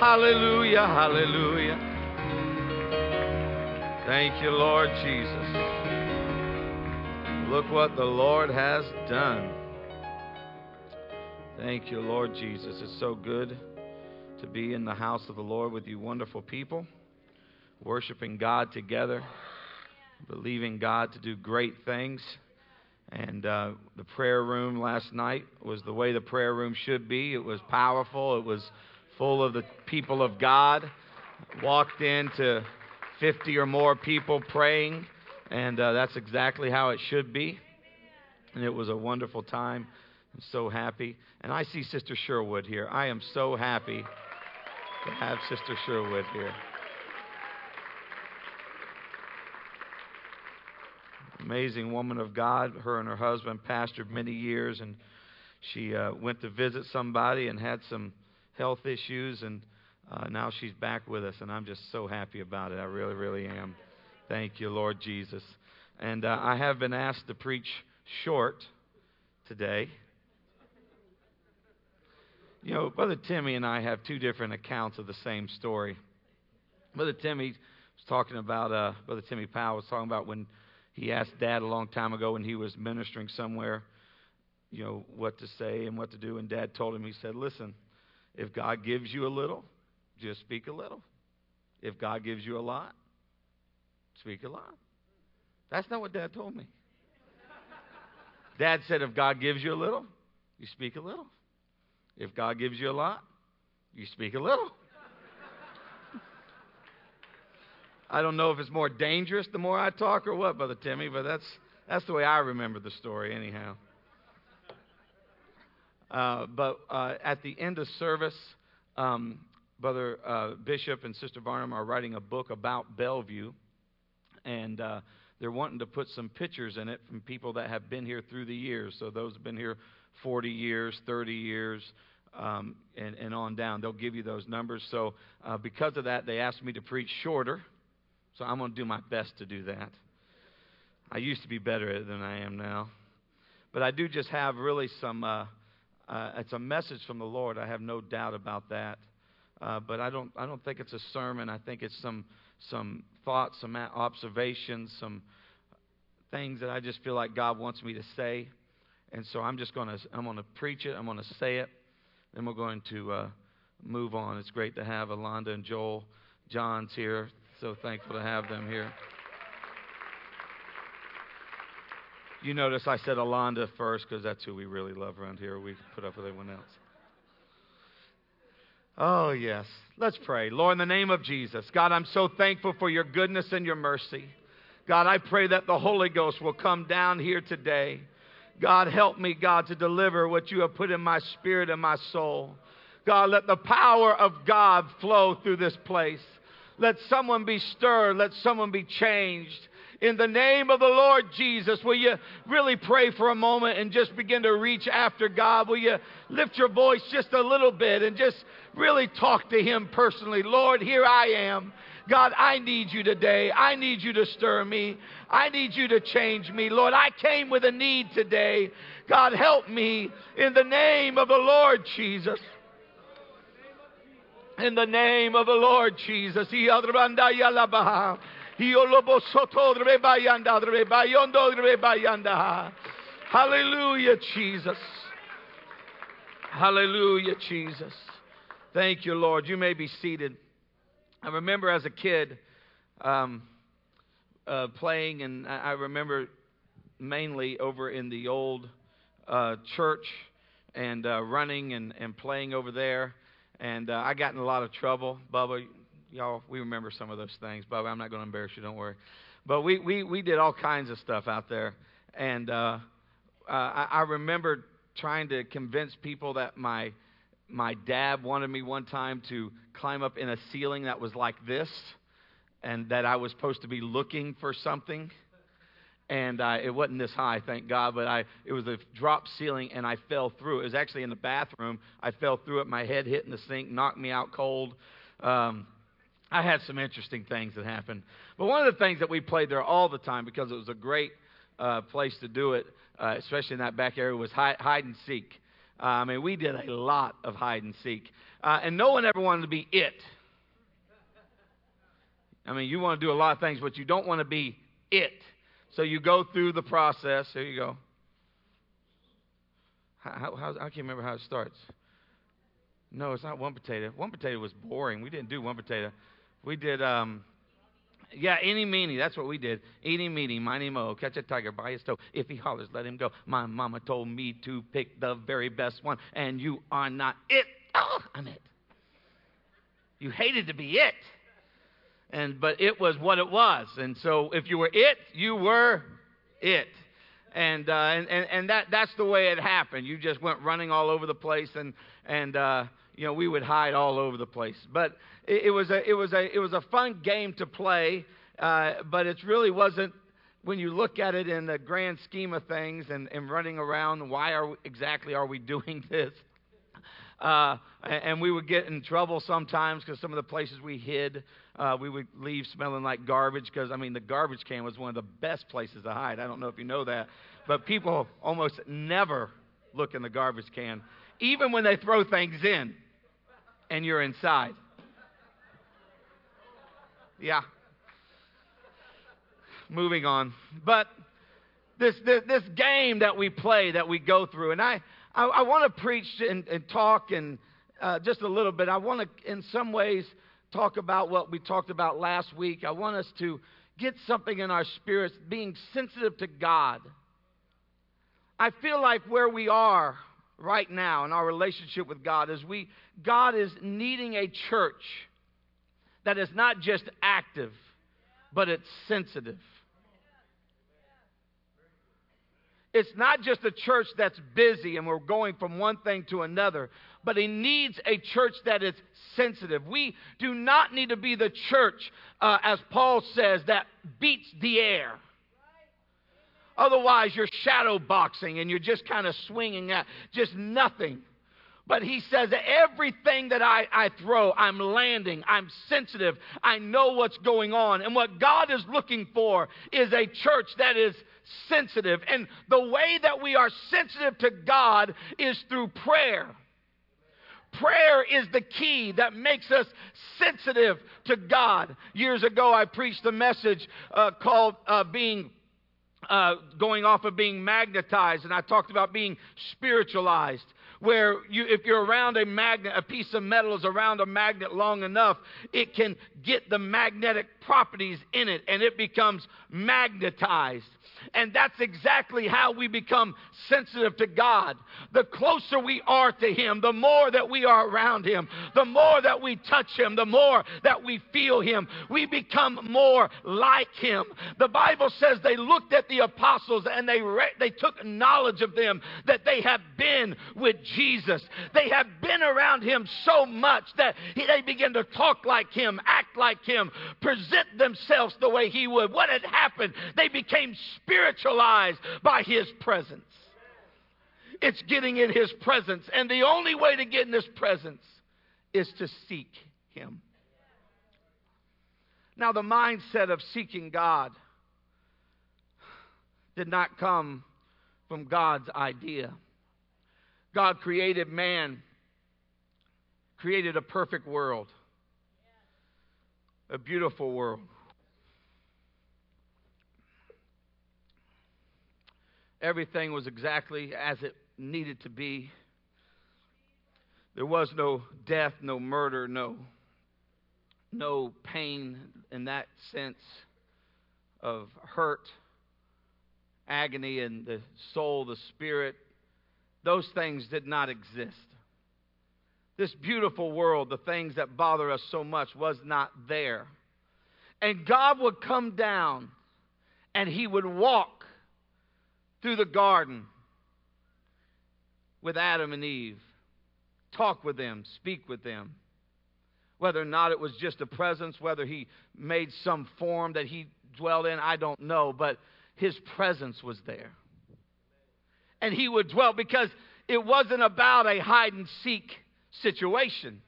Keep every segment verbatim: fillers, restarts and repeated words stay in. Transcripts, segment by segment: Hallelujah, hallelujah, hallelujah. Thank you, Lord Jesus. Look what the Lord has done. Thank you, Lord Jesus. It's so good to be in the house of the Lord with you wonderful people, worshiping God together, believing God to do great things. And uh, the prayer room last night was the way the prayer room should be. It was powerful. It was full of the people of God. Walked into fifty or more people praying, and uh, that's exactly how it should be. And it was a wonderful time. I'm so happy. And I see Sister Sherwood here. I am so happy to have Sister Sherwood here. Amazing woman of God. Her and her husband pastored many years, and she uh, went to visit somebody and had some health issues, and uh, now she's back with us, and I'm just so happy about it. I really, really am. Thank you, Lord Jesus. And uh, I have been asked to preach short today. You know, Brother Timmy and I have two different accounts of the same story. Brother Timmy was talking about, uh, Brother Timmy Powell was talking about when he asked Dad a long time ago when he was ministering somewhere, you know, what to say and what to do. And Dad told him, he said, listen, if God gives you a little, just speak a little. If God gives you a lot, speak a lot. That's not what Dad told me. Dad said, if God gives you a little, you speak a little. If God gives you a lot, you speak a little. I don't know if it's more dangerous the more I talk or what, Brother Timmy, but that's that's the way I remember the story anyhow. Uh, but uh, at the end of service, um, Brother uh, Bishop and Sister Barnum are writing a book about Bellevue, and uh, they're wanting to put some pictures in it from people that have been here through the years. So those have been here forty years, thirty years, um, and, and on down. They'll give you those numbers. So uh, because of that, they asked me to preach shorter. So I'm going to do my best to do that. I used to be better at it than I am now. But I do just have really some, uh, uh, it's a message from the Lord. I have no doubt about that. Uh, but I don't I don't think it's a sermon. I think it's some some thoughts, some observations, some things that I just feel like God wants me to say. And so I'm just going to, I'm going to preach it. I'm going to say it. Then we're going to uh, move on. It's great to have Alonda and Joel Johns here. So thankful to have them here. You notice I said Alonda first because that's who we really love around here. We put up with everyone else. Oh, yes. Let's pray. Lord, in the name of Jesus, God, I'm so thankful for your goodness and your mercy. God, I pray that the Holy Ghost will come down here today. God, help me, God, to deliver what you have put in my spirit and my soul. God, let the power of God flow through this place. Let someone be stirred. Let someone be changed. In the name of the Lord Jesus, will you really pray for a moment and just begin to reach after God? Will you lift your voice just a little bit and just really talk to Him personally? Lord, here I am. God, I need you today. I need you to stir me. I need you to change me. Lord, I came with a need today. God, help me in the name of the Lord Jesus. In the name of the Lord Jesus. Hallelujah, Jesus. Hallelujah, Jesus. Thank you, Lord. You may be seated. I remember as a kid um, uh, playing, and I remember mainly over in the old uh, church and uh, running and, and playing over there. And uh, I got in a lot of trouble. Bubba, y'all, we remember some of those things. Bubba, I'm not going to embarrass you, don't worry. But we, we, we did all kinds of stuff out there. And uh, uh, I, I remember trying to convince people that my, my dad wanted me one time to climb up in a ceiling that was like this, and that I was supposed to be looking for something. And uh, it wasn't this high, thank God, but I it was a drop ceiling, and I fell through. It was actually in the bathroom. I fell through it. My head hit in the sink, knocked me out cold. Um, I had some interesting things that happened. But one of the things that we played there all the time, because it was a great uh, place to do it, uh, especially in that back area, was hide, hide and seek. Uh, I mean, we did a lot of hide and seek. Uh, and no one ever wanted to be it. I mean, you want to do a lot of things, but you don't want to be it. So you go through the process. Here you go. How, how, I can't remember how it starts. No, it's not one potato. One potato was boring. We didn't do one potato. We did, um, yeah, eeny, meeny. That's what we did. Eeny, meeny, miny, mo. Catch a tiger by his toe. If he hollers, let him go. My mama told me to pick the very best one, and you are not it. Oh, I'm it. You hated to be it. And but it was what it was. And so if you were it, you were it. And uh, and, and, and that, that's the way it happened. You just went running all over the place, and and uh, you know, we would hide all over the place. But it, it was a it was a it was a fun game to play, uh, but it really wasn't, when you look at it in the grand scheme of things and, and running around, why are we, exactly are we doing this? Uh, and we would get in trouble sometimes because some of the places we hid, uh, we would leave smelling like garbage, because, I mean, the garbage can was one of the best places to hide. I don't know if you know that, but people almost never look in the garbage can, even when they throw things in and you're inside. Yeah. Moving on. But this, this, this game that we play, that we go through, and I... I, I want to preach and, and talk and uh, just a little bit. I want to, in some ways, talk about what we talked about last week. I want us to get something in our spirits, being sensitive to God. I feel like where we are right now in our relationship with God is we, God is needing a church that is not just active, but it's sensitive. It's not just a church that's busy and we're going from one thing to another, but he needs a church that is sensitive. We do not need to be the church, uh, as Paul says, that beats the air. Otherwise, you're shadow boxing and you're just kind of swinging at just nothing. But he says that everything that I, I throw, I'm landing, I'm sensitive, I know what's going on. And what God is looking for is a church that is sensitive. And the way that we are sensitive to God is through prayer. Prayer is the key that makes us sensitive to God. Years ago, I preached a message uh, called uh, being uh, going off of being magnetized, and I talked about being spiritualized, where you, if you're around a magnet, a piece of metal is around a magnet long enough, it can get the magnetic properties in it, and it becomes magnetized. And that's exactly how we become sensitive to God. The closer we are to Him, the more that we are around Him, the more that we touch Him, the more that we feel Him, we become more like Him. The Bible says they looked at the apostles and they, re- they took knowledge of them, that they have been with Jesus. They have been around Him so much that he, they began to talk like Him, act like Him, present themselves the way He would. What had happened? They became spiritual. Spiritualized by His presence. It's getting in His presence. And the only way to get in His presence is to seek Him. Now, the mindset of seeking God did not come from God's idea. God created man, created a perfect world, a beautiful world. Everything was exactly as it needed to be. There was no death, no murder, no, no pain in that sense of hurt, agony in the soul, the spirit. Those things did not exist. This beautiful world, the things that bother us so much, was not there. And God would come down and He would walk through the garden with Adam and Eve, talk with them, speak with them. Whether or not it was just a presence, whether He made some form that He dwelled in, I don't know, but His presence was there. And He would dwell, because it wasn't about a hide-and-seek situation.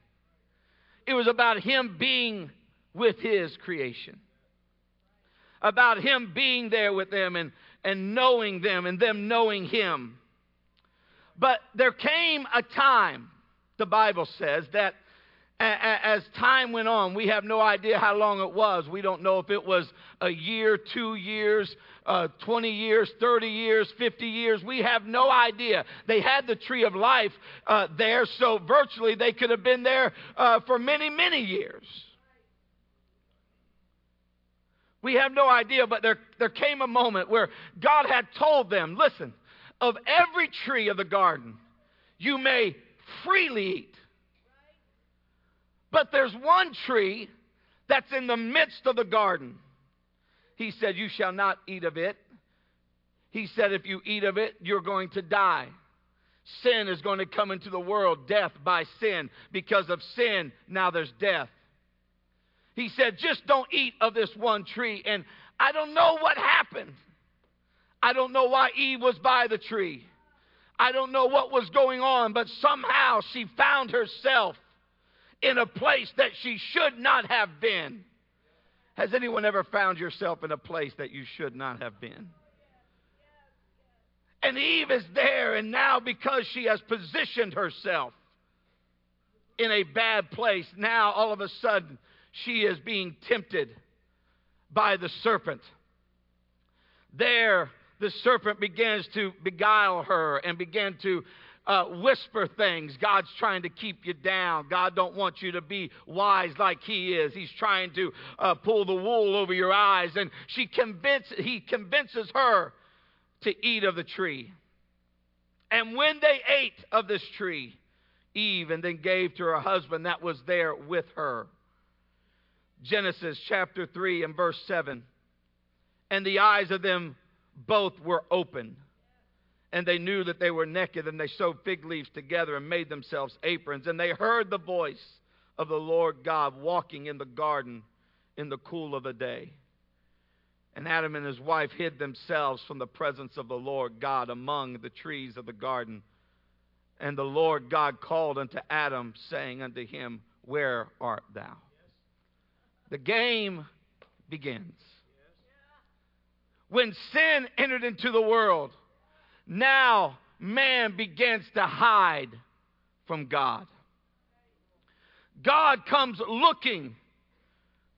It was about Him being with His creation, about Him being there with them and and knowing them and them knowing Him. But there came a time, the Bible says, that As time went on, we have no idea how long it was. We don't know if it was a year, two years, uh, twenty years, thirty years, fifty years. We have no idea. They had the tree of life uh, there, so virtually they could have been there uh, for many, many years. We have no idea, but there, there came a moment where God had told them, listen, of every tree of the garden you may freely eat. But there's one tree that's in the midst of the garden. He said, you shall not eat of it. He said, if you eat of it, you're going to die. Sin is going to come into the world, death by sin. Because of sin, now there's death. He said, just don't eat of this one tree. And I don't know what happened. I don't know why Eve was by the tree. I don't know what was going on, but somehow she found herself in a place that she should not have been. Has anyone ever found yourself in a place that you should not have been? And Eve is there, and now because she has positioned herself in a bad place, now all of a sudden she is being tempted by the serpent. There, the serpent begins to beguile her and begin to Uh, whisper things. God's trying to keep you down. God don't want you to be wise like he is. He's trying to uh, pull the wool over your eyes. And she convince, he convinces her to eat of the tree. And when they ate of this tree, Eve and then gave to her husband that was there with her. Genesis chapter three and verse seven. And the eyes of them both were opened, and they knew that they were naked, and they sewed fig leaves together and made themselves aprons. And they heard the voice of the Lord God walking in the garden in the cool of the day. And Adam and his wife hid themselves from the presence of the Lord God among the trees of the garden. And the Lord God called unto Adam, saying unto him, where art thou? The game begins. When sin entered into the world, now man begins to hide from God. God comes looking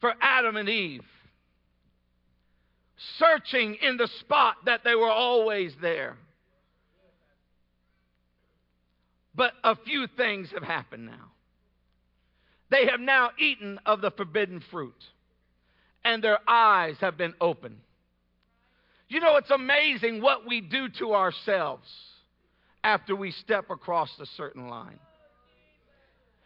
for Adam and Eve, searching in the spot that they were always there. But a few things have happened now. They have now eaten of the forbidden fruit, and their eyes have been opened. You know, it's amazing what we do to ourselves after we step across a certain line.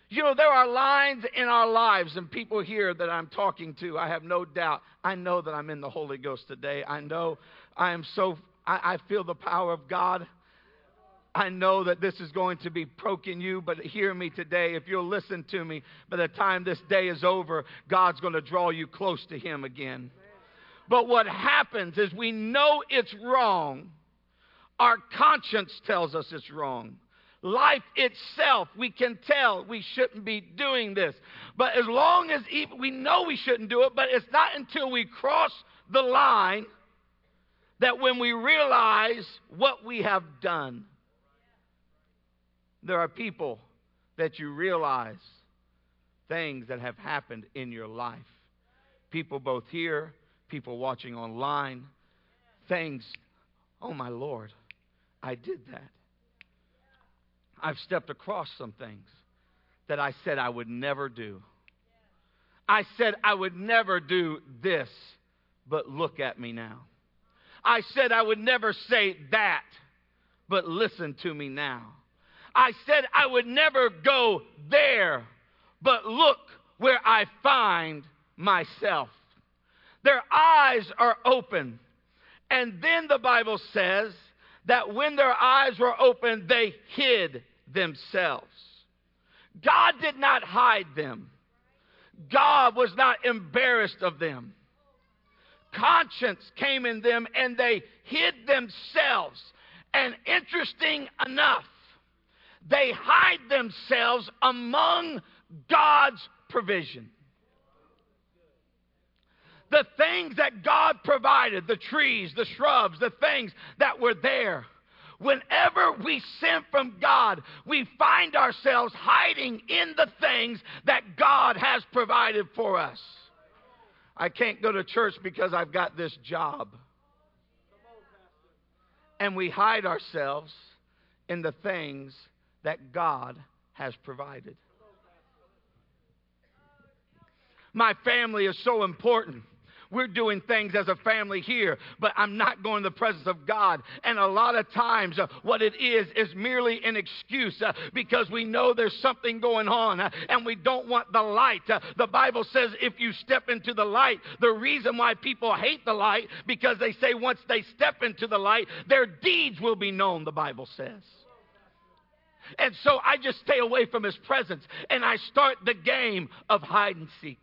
You know, there are lines in our lives, and people here that I'm talking to, I have no doubt. I know that I'm in the Holy Ghost today. I know I am so, I, I feel the power of God. I know that this is going to be poking you, but hear me today. If you'll listen to me, by the time this day is over, God's going to draw you close to him again. But what happens is we know it's wrong. Our conscience tells us it's wrong. Life itself, we can tell we shouldn't be doing this. But as long as even, we know we shouldn't do it, but it's not until we cross the line that when we realize what we have done. There are people that you realize things that have happened in your life. People both here, people watching online, things, oh my Lord, I did that. I've stepped across some things that I said I would never do. I said I would never do this, but look at me now. I said I would never say that, but listen to me now. I said I would never go there, but look where I find myself. Their eyes are open. And then the Bible says that when their eyes were open, they hid themselves. God did not hide them. God was not embarrassed of them. Conscience came in them and they hid themselves. And interesting enough, they hide themselves among God's provision. The things that God provided, the trees, the shrubs, the things that were there, Whenever we sin from God, we find ourselves hiding in the things that God has provided for us. I can't go to church because I've got this job. And we hide ourselves in the things that God has provided. My family is so important. We're doing things as a family here, but I'm not going to the presence of God. And a lot of times uh, what it is is merely an excuse uh, because we know there's something going on uh, and we don't want the light. Uh, the Bible says if you step into the light, the reason why people hate the light, because they say once they step into the light, their deeds will be known, the Bible says. And so I just stay away from his presence and I start the game of hide and seek.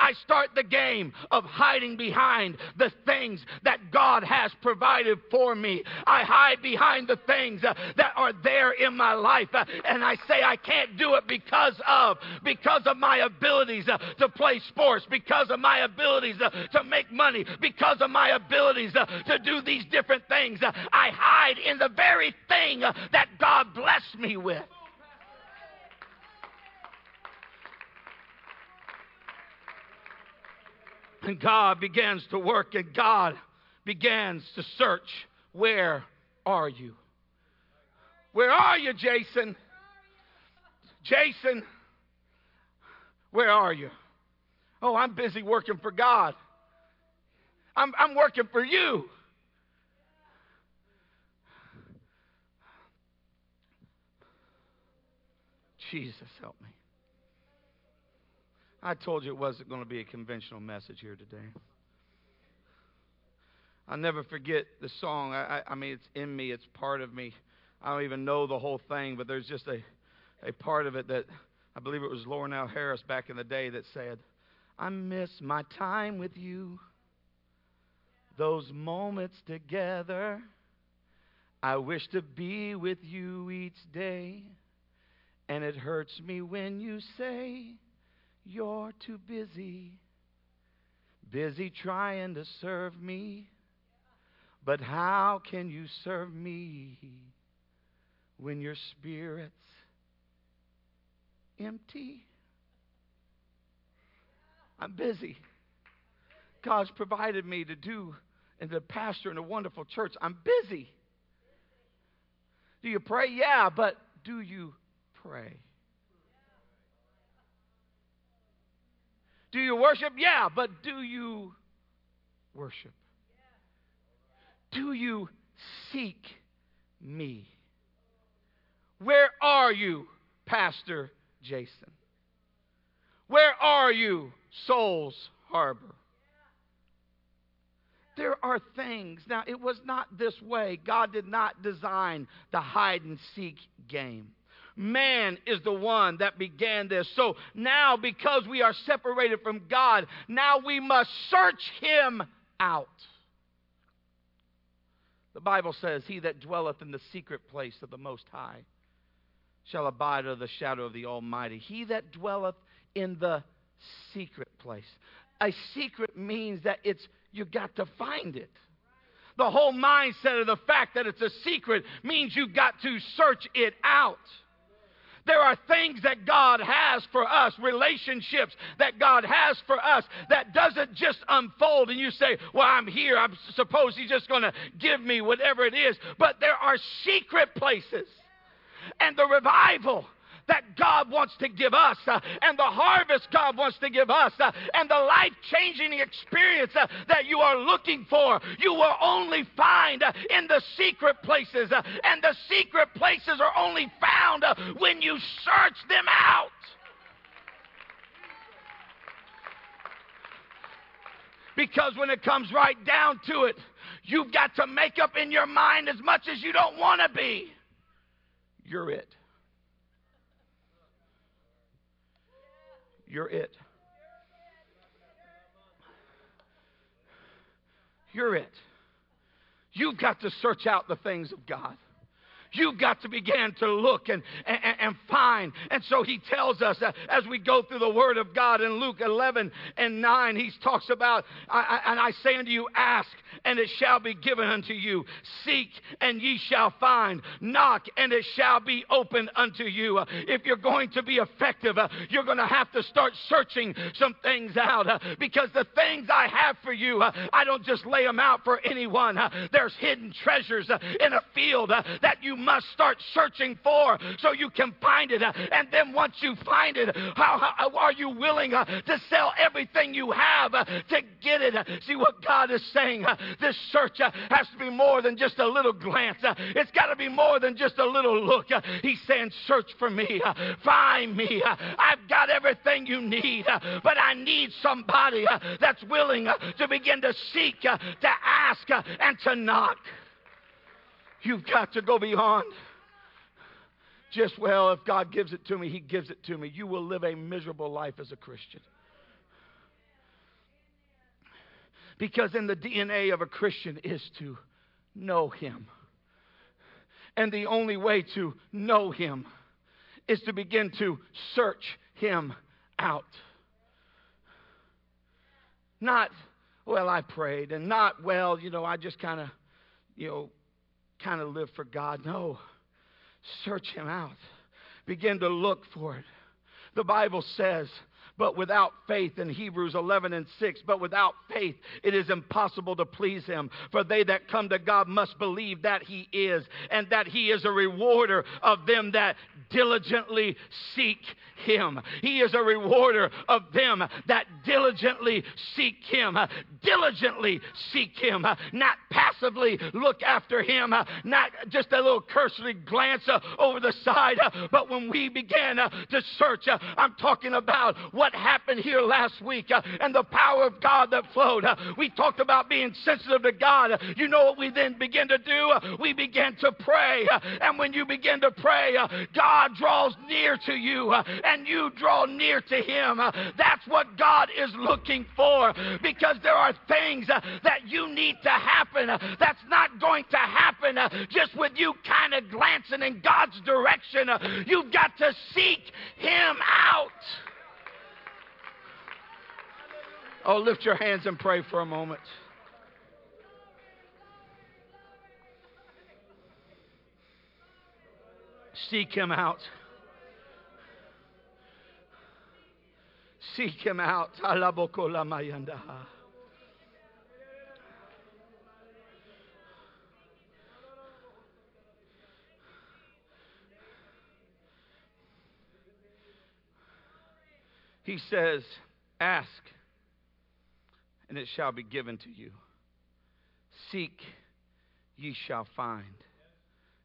I start the game of hiding behind the things that God has provided for me. I hide behind the things uh, that are there in my life. Uh, and I say I can't do it because of, because of my abilities uh, to play sports, because of my abilities uh, to make money, because of my abilities uh, to do these different things. Uh, I hide in the very thing uh, that God blessed me with. And God begins to work, and God begins to search. Where are you? Where are you, Jason? Jason, where are you? Oh, I'm busy working for God. I'm, I'm working for you. Jesus, help me. I told you it wasn't going to be a conventional message here today. I'll never forget the song. I, I, I mean, it's in me. It's part of me. I don't even know the whole thing, but there's just a, a part of it that I believe it was Lorna Harris back in the day that said, I miss my time with you, those moments together. I wish to be with you each day, and it hurts me when you say, you're too busy, busy trying to serve me. But how can you serve me when your spirit's empty? I'm busy. God's provided me to do and to pastor in a wonderful church. I'm busy. Do you pray? Yeah, but do you pray? Do you worship? Yeah, but do you worship? Do you seek me? Where are you, Pastor Jason? Where are you, Souls Harbor? There are things. Now, it was not this way. God did not design the hide and seek game. Man is the one that began this. So now, because we are separated from God, now we must search him out. The Bible says, he that dwelleth in the secret place of the Most High shall abide under the shadow of the Almighty. He that dwelleth in the secret place. A secret means that it's, you got to find it. The whole mindset of the fact that it's a secret means you've got to search it out. There are things that God has for us, relationships that God has for us that doesn't just unfold and you say, well, I'm here. I suppose he's just going to give me whatever it is. But there are secret places. And the revival that God wants to give us, uh, and the harvest God wants to give us, uh, and the life-changing experience uh, that you are looking for, you will only find uh, in the secret places. Uh, and the secret places are only found uh, when you search them out. Because when it comes right down to it, you've got to make up in your mind as much as you don't want to be. You're it. You're it. You're it. You've got to search out the things of God. You've got to begin to look and, and, and find. And so he tells us uh, as we go through the Word of God in Luke eleven and nine, he talks about, I, I, and I say unto you, ask, and it shall be given unto you. Seek, and ye shall find. Knock, and it shall be opened unto you. Uh, if you're going to be effective, uh, you're going to have to start searching some things out uh, because the things I have for you, uh, I don't just lay them out for anyone. Uh, there's hidden treasures uh, in a field uh, that you must start searching for so you can find it. Uh, and then once you find it, how, how are you willing uh, to sell everything you have uh, to get it? Uh, see what God is saying. Uh, this search uh, has to be more than just a little glance. Uh, it's got to be more than just a little look. Uh, he's saying, search for me. Uh, find me. Uh, I've got everything you need, uh, but I need somebody uh, that's willing uh, to begin to seek, uh, to ask, uh, and to knock. You've got to go beyond just, well, if God gives it to me, he gives it to me. You will live a miserable life as a Christian. Because in the D N A of a Christian is to know him. And the only way to know him is to begin to search him out. Not, well, I prayed, and not, well, you know, I just kind of, you know, kind of live for God. No. Search him out. Begin to look for it. The Bible says, but without faith, in Hebrews eleven and six, but without faith it is impossible to please him. For they that come to God must believe that he is, and that he is a rewarder of them that diligently seek him. He is a rewarder of them that diligently seek him. Diligently seek him. Not passively look after him. Not just a little cursory glance over the side. But when we began to search, I'm talking about what What happened here last week uh, and the power of God that flowed. Uh, we talked about being sensitive to God. Uh, you know what we then begin to do? Uh, we began to pray. Uh, and when you begin to pray, uh, God draws near to you uh, and you draw near to him. Uh, that's what God is looking for, because there are things uh, that you need to happen. Uh, that's not going to happen uh, just with you kind of glancing in God's direction. Uh, you've got to seek him out. Oh, lift your hands and pray for a moment. Seek him out. Seek him out. He says, ask, and it shall be given to you. Seek, ye shall find.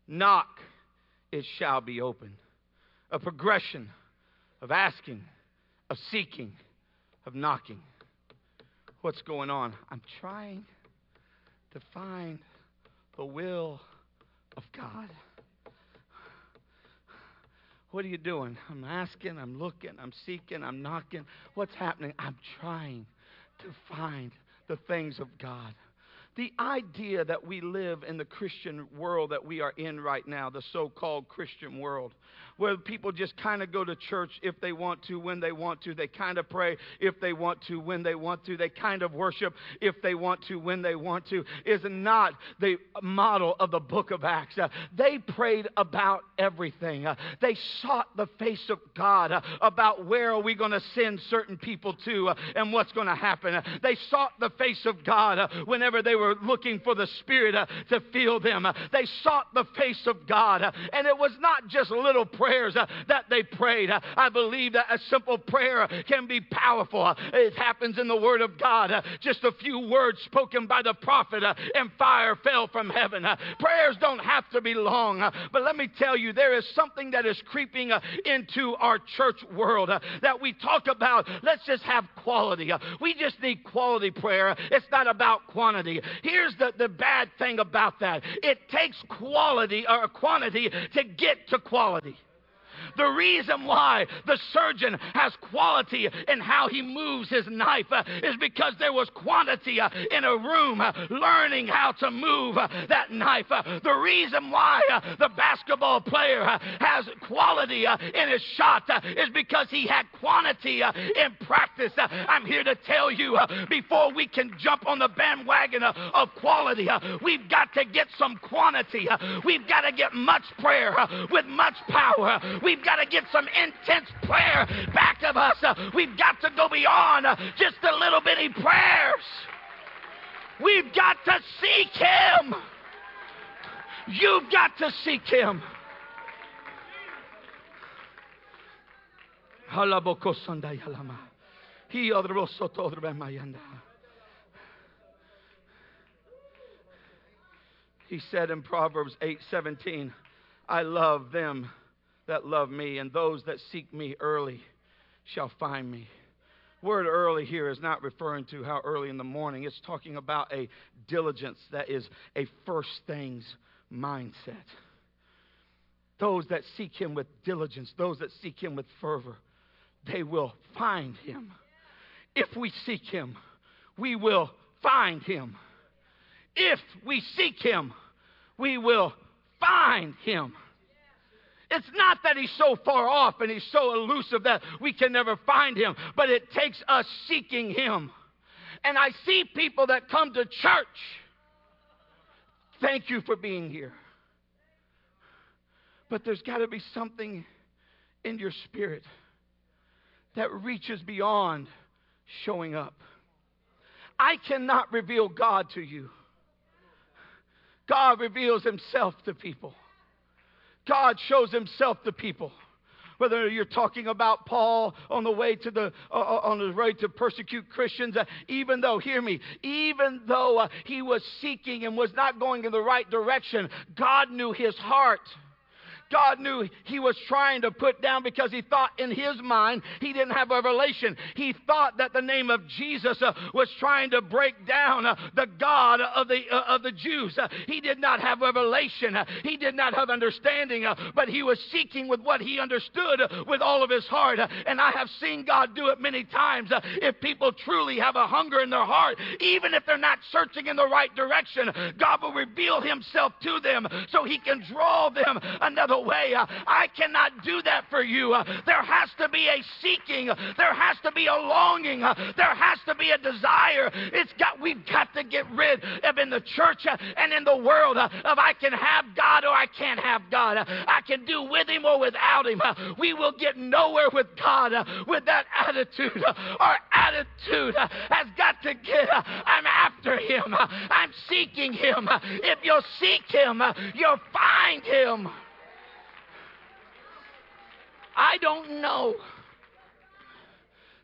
Knock, it shall be opened. A progression of asking, of seeking, of knocking. What's going on? I'm trying to find the will of God. What are you doing? I'm asking, I'm looking, I'm seeking, I'm knocking. What's happening? I'm trying to find the things of God. The idea that we live in the Christian world that we are in right now, the so-called Christian world, where people just kind of go to church if they want to, when they want to. They kind of pray if they want to, when they want to. They kind of worship if they want to, when they want to, is not the model of the book of Acts. Uh, they prayed about everything. Uh, they sought the face of God uh, about where are we going to send certain people to uh, and what's going to happen. Uh, they sought the face of God uh, whenever they were Were looking for the Spirit uh, to fill them. Uh, they sought the face of God, uh, and it was not just little prayers uh, that they prayed. Uh, I believe that a simple prayer can be powerful. Uh, it happens in the Word of God. Uh, just a few words spoken by the prophet, uh, and fire fell from heaven. Uh, prayers don't have to be long, uh, but let me tell you, there is something that is creeping uh, into our church world uh, that we talk about. Let's just have quality. Uh, we just need quality prayer. It's not about quantity. Here's the, the bad thing about that. It takes quality or quantity to get to quality. The reason why the surgeon has quality in how he moves his knife uh, is because there was quantity uh, in a room uh, learning how to move uh, that knife. Uh, the reason why uh, the basketball player uh, has quality uh, in his shot uh, is because he had quantity uh, in practice. Uh, I'm here to tell you, uh, before we can jump on the bandwagon uh, of quality, uh, we've got to get some quantity. Uh, we've got to get much prayer uh, with much power. Uh, we've got to get some intense prayer back of us. Uh, we've got to go beyond uh, just the little bitty prayers. We've got to seek him. You've got to seek him. He said in Proverbs eight seventeen, I love them that love me, and those that seek me early shall find me. Word early here is not referring to how early in the morning. It's talking about a diligence that is a first things mindset. Those that seek him with diligence, those that seek him with fervor, they will find him. If we seek him, we will find him. If we seek him, we will find him. It's not that he's so far off and he's so elusive that we can never find him, but it takes us seeking him. And I see people that come to church. Thank you for being here. But there's got to be something in your spirit that reaches beyond showing up. I cannot reveal God to you. God reveals himself to people. God shows himself to people. Whether you're talking about Paul on the way to the uh, on the road to persecute Christians, uh, even though, hear me, even though uh, he was seeking and was not going in the right direction, God knew his heart. God knew he was trying to put down because he thought in his mind he didn't have a revelation. He thought that the name of Jesus uh, was trying to break down uh, the God of the uh, of the Jews. Uh, he did not have revelation. Uh, he did not have understanding, uh, but he was seeking with what he understood uh, with all of his heart. Uh, and I have seen God do it many times. Uh, if people truly have a hunger in their heart, even if they're not searching in the right direction, God will reveal himself to them so he can draw them another way. way. Uh, I cannot do that for you. Uh, there has to be a seeking. Uh, there has to be a longing. Uh, there has to be a desire. It's got. We've got to get rid of in the church uh, and in the world uh, of I can have God or I can't have God. Uh, I can do with him or without him. Uh, we will get nowhere with God uh, with that attitude. Uh, our attitude uh, has got to get, uh, I'm after him. Uh, I'm seeking him. Uh, if you'll seek him, uh, you'll find him. I don't know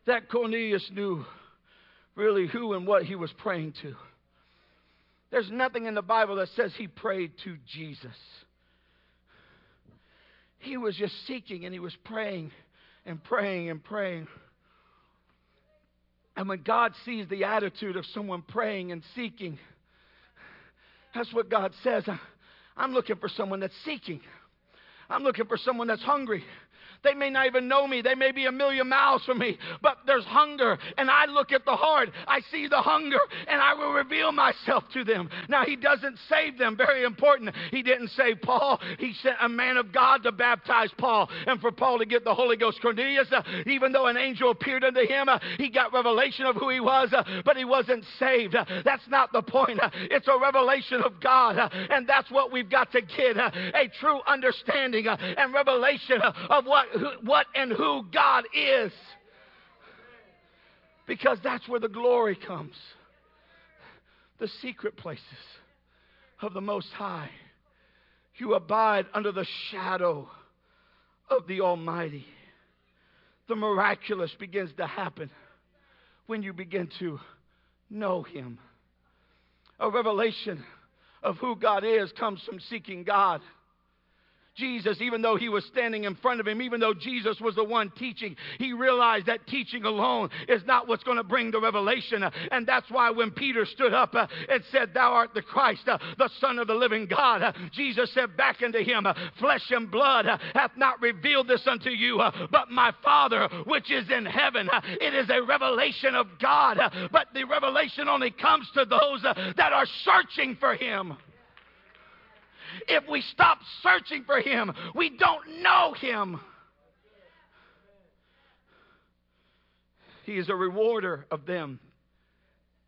that Cornelius knew really who and what he was praying to. There's nothing in the Bible that says he prayed to Jesus. He was just seeking and he was praying and praying and praying. And when God sees the attitude of someone praying and seeking, that's what God says. I'm looking for someone that's seeking. I'm looking for someone that's hungry. They may not even know me. They may be a million miles from me, but there's hunger, and I look at the heart. I see the hunger, and I will reveal myself to them. Now, he doesn't save them. Very important. He didn't save Paul. He sent a man of God to baptize Paul, and for Paul to get the Holy Ghost. Cornelius, uh, even though an angel appeared unto him, uh, he got revelation of who he was, uh, but he wasn't saved. Uh, that's not the point. Uh, it's a revelation of God, uh, and that's what we've got to get, uh, a true understanding uh, and revelation uh, of what Who, what and who God is, because that's where the glory comes. The secret places of the Most High. You abide under the shadow of the Almighty. The miraculous begins to happen when you begin to know him. A revelation of who God is comes from seeking God. Jesus, even though he was standing in front of him, even though Jesus was the one teaching, he realized that teaching alone is not what's going to bring the revelation. And that's why when Peter stood up and said, "Thou art the Christ, the Son of the living God," Jesus said back unto him, "Flesh and blood hath not revealed this unto you, but my Father which is in heaven." It is a revelation of God, but the revelation only comes to those that are searching for him. If we stop searching for him, we don't know him. He is a rewarder of them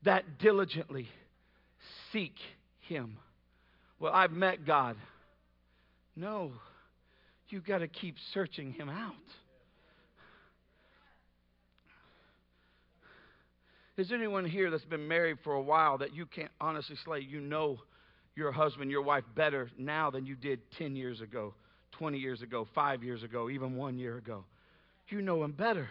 that diligently seek him. Well, I've met God. No, you've got to keep searching him out. Is there anyone here that's been married for a while that you can't honestly say you know your husband, your wife better now than you did ten years ago, twenty years ago, five years ago, even one year ago? You know him better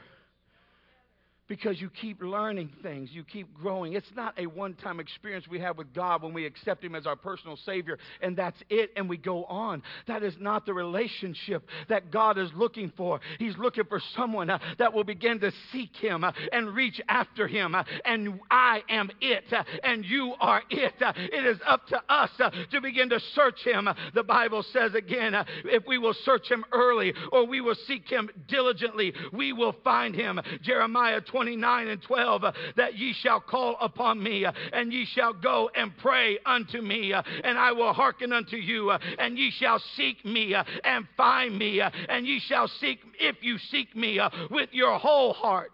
because you keep learning things. You keep growing. It's not a one-time experience we have with God when we accept him as our personal Savior, and that's it, and we go on. That is not the relationship that God is looking for. He's looking for someone uh, that will begin to seek him uh, and reach after him. Uh, and I am it, uh, and you are it. Uh, it is up to us uh, to begin to search him. Uh, the Bible says again, uh, if we will search him early, or we will seek him diligently, we will find him. Jeremiah twenty-nine and twelve, uh, that ye shall call upon me, uh, and ye shall go and pray unto me, uh, and I will hearken unto you, uh, and ye shall seek me uh, and find me, uh, and ye shall seek, if you seek me uh, with your whole heart.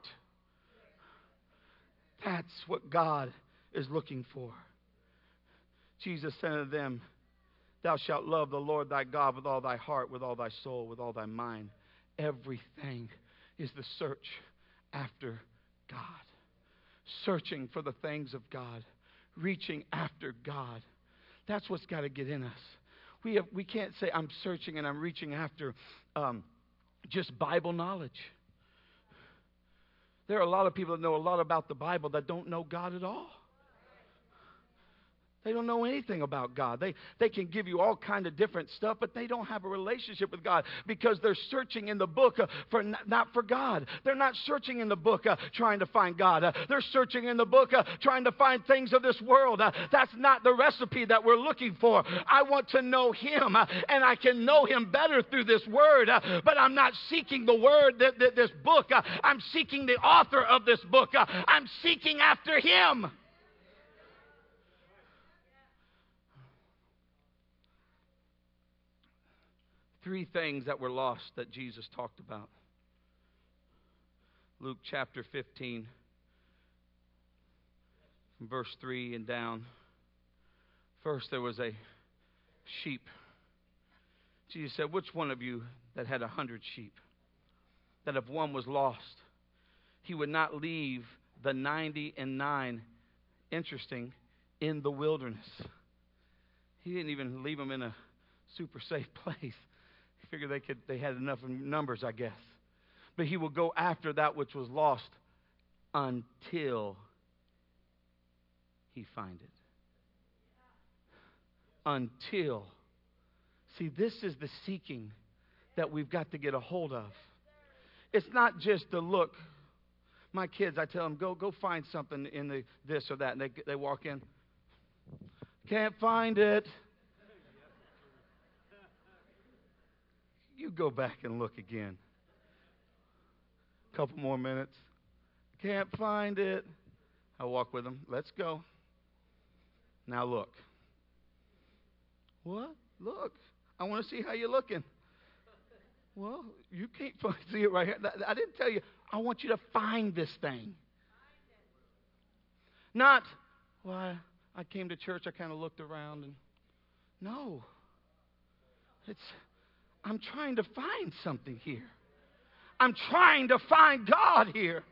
That's what God is looking for. Jesus said unto them, "Thou shalt love the Lord thy God with all thy heart, with all thy soul, with all thy mind." Everything is the search after God. Searching for the things of God. Reaching after God. That's what's got to get in us. We have, we can't say, "I'm searching and I'm reaching after um, just Bible knowledge." There are a lot of people that know a lot about the Bible that don't know God at all. They don't know anything about God. They, they can give you all kind of different stuff, but they don't have a relationship with God because they're searching in the book uh, for n- not for God. They're not searching in the book uh, trying to find God. Uh, they're searching in the book uh, trying to find things of this world. Uh, that's not the recipe that we're looking for. I want to know him, uh, and I can know him better through this word, uh, but I'm not seeking the word, th- th- this book. Uh, I'm seeking the author of this book. Uh, I'm seeking after him. Three things that were lost that Jesus talked about. Luke chapter fifteen, from verse three and down. First, there was a sheep. Jesus said, "Which one of you that had a hundred sheep, that if one was lost, he would not leave the ninety and nine, interesting, in the wilderness?" He didn't even leave them in a super safe place. Figure they could they had enough numbers, I guess. But he will go after that which was lost until he find it. Until. See, this is the seeking that we've got to get a hold of. It's not just the look. My kids, I tell them, go go find something in the this or that, and they they walk in. "Can't find it." You go back and look again. A couple more minutes. "Can't find it." I walk with them. "Let's go. Now look." "What?" "Look. I want to see how you're looking." "Well, you can't see it right here. I didn't tell you. I want you to find this thing." Not, "Well, I came to church. I kind of looked around." and No. It's... I'm trying to find something here. I'm trying to find God here.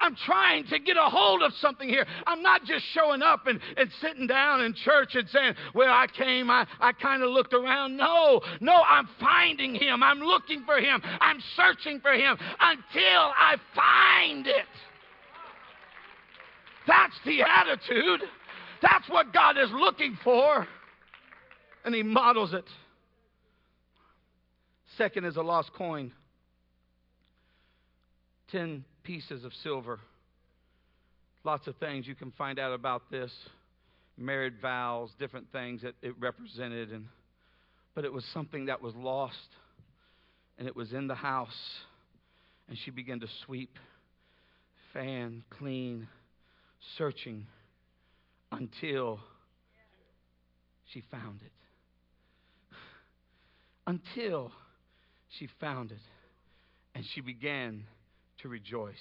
I'm trying to get a hold of something here. I'm not just showing up and, and sitting down in church and saying, "Well, I came, I, I kind of looked around." No, no, I'm finding him. I'm looking for him. I'm searching for him until I find it. That's the attitude. That's what God is looking for. And he models it. Second is a lost coin. Ten pieces of silver. Lots of things you can find out about this. Married vows, different things that it represented. And, but it was something that was lost. And it was in the house. And she began to sweep, fan, clean, searching until she found it. Until she found it. And she began to rejoice.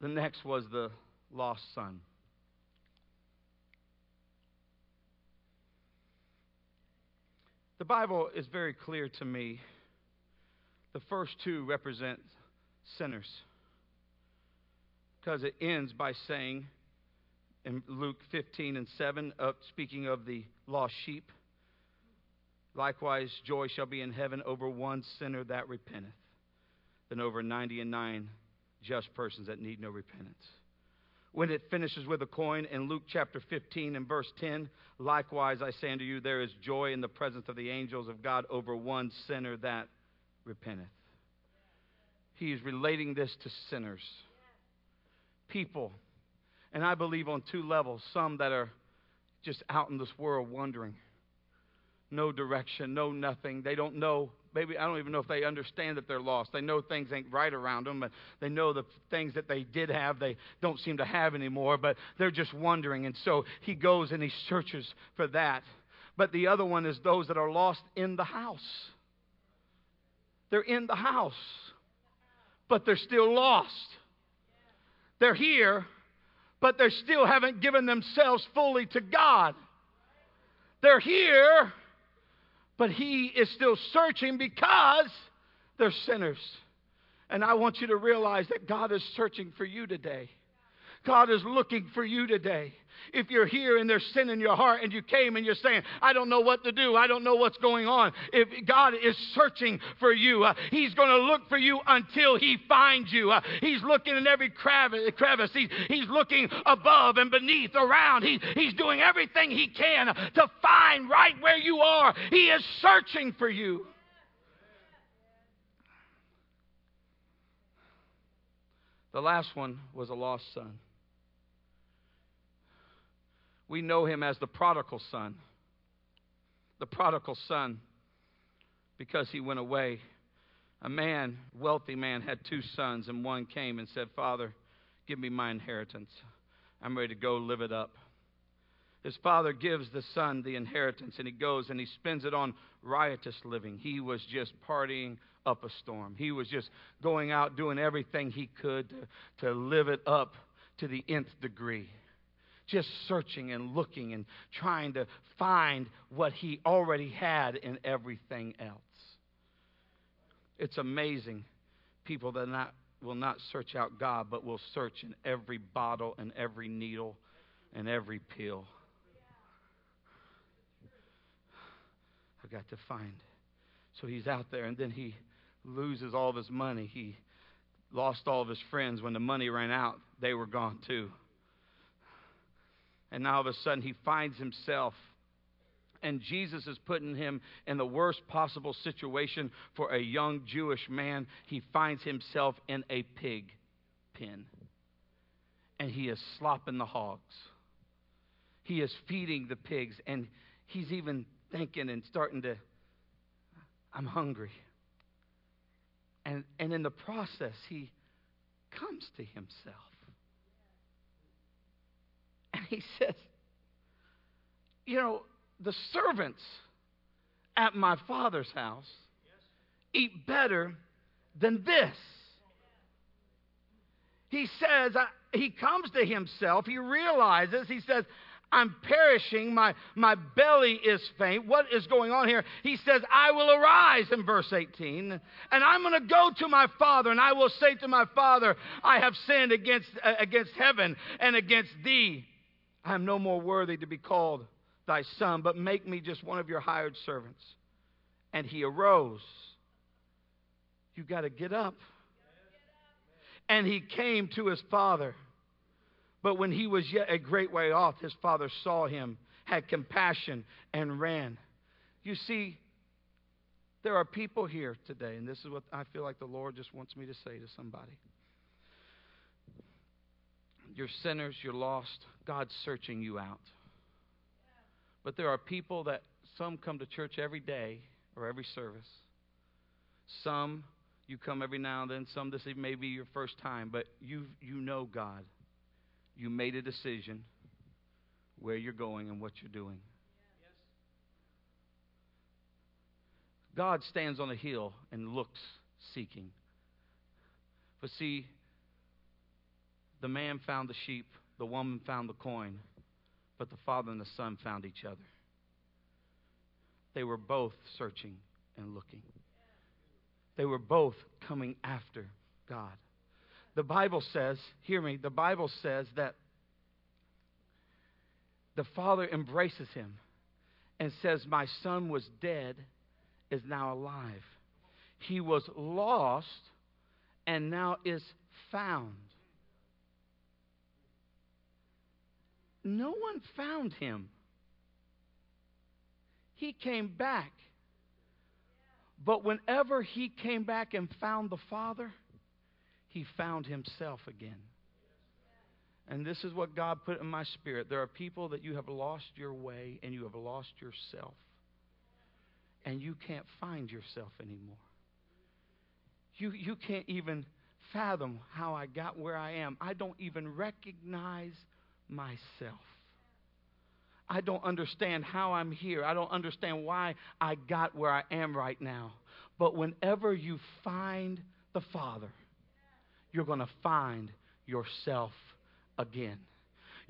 The next was the lost son. The Bible is very clear to me. The first two represent sinners. Because it ends by saying in Luke fifteen and seven, up, speaking of the lost sheep, likewise joy shall be in heaven over one sinner that repenteth, than over ninety and nine just persons that need no repentance. When it finishes with a coin in Luke chapter fifteen and verse ten, likewise I say unto you, there is joy in the presence of the angels of God over one sinner that repenteth. He is relating this to sinners, people, and I believe on two levels, some that are just out in this world wandering, no direction, no nothing. They don't know. Maybe I don't even know if they understand that they're lost. They know things ain't right around them. But they know the things that they did have, they don't seem to have anymore. But they're just wondering. And so he goes and he searches for that. But the other one is those that are lost in the house. They're in the house, but they're still lost. They're here, but they still haven't given themselves fully to God. They're here, but he is still searching because they're sinners. And I want you to realize that God is searching for you today. God is looking for you today. If you're here and there's sin in your heart and you came and you're saying, I don't know what to do. I don't know what's going on. If God is searching for you, uh, he's going to look for you until he finds you. Uh, he's looking in every crevice. crevice. He, he's looking above and beneath, around. He, he's doing everything he can to find right where you are. He is searching for you. The last one was a lost son. We know him as the prodigal son. The prodigal son, because he went away. A man, wealthy man, had two sons, and one came and said, Father, give me my inheritance. I'm ready to go live it up. His father gives the son the inheritance, and he goes and he spends it on riotous living. He was just partying up a storm. He was just going out doing everything he could to, to live it up to the nth degree. Just searching and looking and trying to find what he already had in everything else. It's amazing, people that not, will not search out God, but will search in every bottle and every needle and every pill. I've got to find. So he's out there, and then he loses all of his money. He lost all of his friends. When the money ran out, they were gone too. And now all of a sudden he finds himself, and Jesus is putting him in the worst possible situation for a young Jewish man. He finds himself in a pig pen, and he is slopping the hogs. He is feeding the pigs, and he's even thinking and starting to, I'm hungry. And, and in the process, he comes to himself. And he says, you know, the servants at my father's house eat better than this. He says, I, he comes to himself. He realizes, he says, I'm perishing. My, my belly is faint. What is going on here? He says, I will arise in verse eighteen, and I'm going to go to my father, and I will say to my father, I have sinned against, uh, against heaven and against thee. I am no more worthy to be called thy son, but make me just one of your hired servants. And he arose. You got to get up. And he came to his father. But when he was yet a great way off, his father saw him, had compassion, and ran. You see, There are people here today, and this is what I feel like the Lord just wants me to say to somebody. You're sinners, you're lost. God's searching you out. But there are people that some come to church every day or every service. Some you come every now and then. Some this may be your first time, but you you know God. You made a decision where you're going and what you're doing. God stands on a hill and looks, seeking. But see, the man found the sheep, the woman found the coin, but the father and the son found each other. They were both searching and looking. They were both coming after God. The Bible says, hear me, the Bible says that the father embraces him and says, "My son was dead, is now alive. He was lost and now is found." No one found him. He came back. But whenever he came back and found the Father, he found himself again. And this is what God put in my spirit. There are people that you have lost your way and you have lost yourself. And you can't find yourself anymore. You, you can't even fathom how I got where I am. I don't even recognize myself. I don't understand how I'm here. I don't understand why I got where I am right now. But whenever you find the Father, you're going to find yourself again.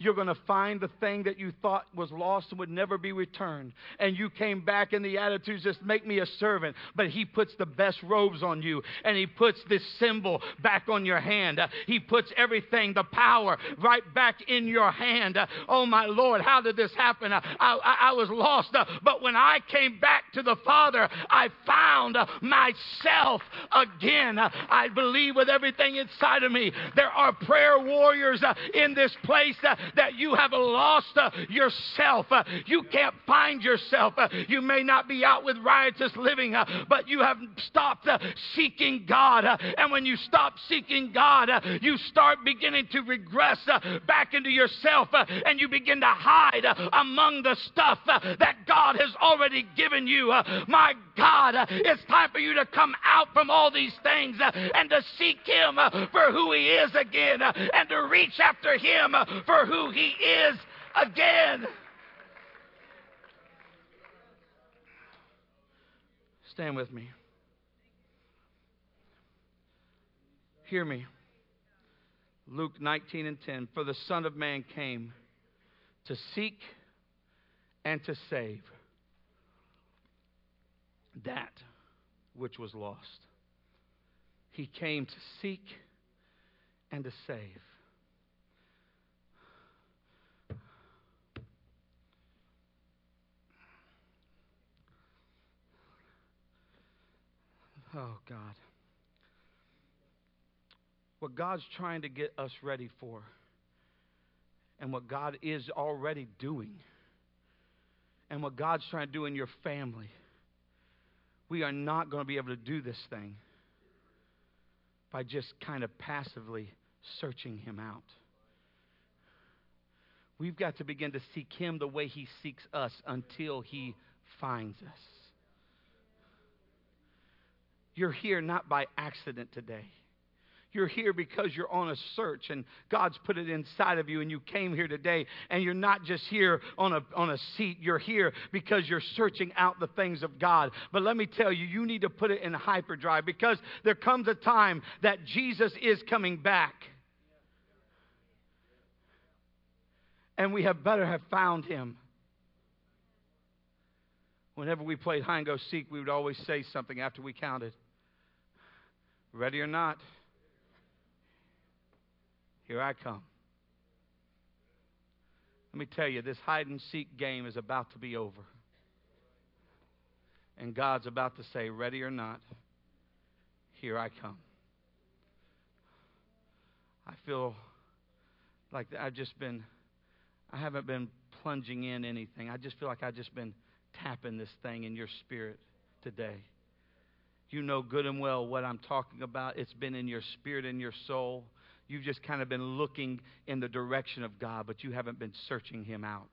You're going to find the thing that you thought was lost and would never be returned. And you came back in the attitudes, just make me a servant. But he puts the best robes on you. And he puts this symbol back on your hand. He puts everything, the power, right back in your hand. Oh, my Lord, how did this happen? I, I, I was lost. But when I came back to the Father, I found myself again. I believe with everything inside of me. There are prayer warriors in this place that that you have lost uh, yourself. Uh, you can't find yourself. Uh, you may not be out with riotous living, uh, but you have stopped uh, seeking God. Uh, and when you stop seeking God, uh, you start beginning to regress uh, back into yourself, uh, and you begin to hide uh, among the stuff uh, that God has already given you. Uh, my God, uh, it's time for you to come out from all these things uh, and to seek Him uh, for who He is again, uh, and to reach after Him uh, for who who he is again. Stand with me. Hear me. Luke nineteen and ten. For the Son of Man came to seek and to save that which was lost. He came to seek and to save. Oh, God. What God's trying to get us ready for, and what God is already doing, and what God's trying to do in your family, we are not going to be able to do this thing by just kind of passively searching Him out. We've got to begin to seek Him the way He seeks us until He finds us. You're here not by accident today. You're here because you're on a search and God's put it inside of you, and you came here today, and you're not just here on a, on a seat. You're here because you're searching out the things of God. But let me tell you, you need to put it in hyperdrive, because there comes a time that Jesus is coming back. And we had better have found Him. Whenever we played hide and go seek, we would always say something after we counted. Ready or not, here I come. Let me tell you, this hide and seek game is about to be over. And God's about to say, ready or not, here I come. I feel like I've just been, I haven't been plunging in anything. I just feel like I've just been tapping this thing in your spirit today. You know good and well what I'm talking about. It's been in your spirit and your soul. You've just kind of been looking in the direction of God, but you haven't been searching him out.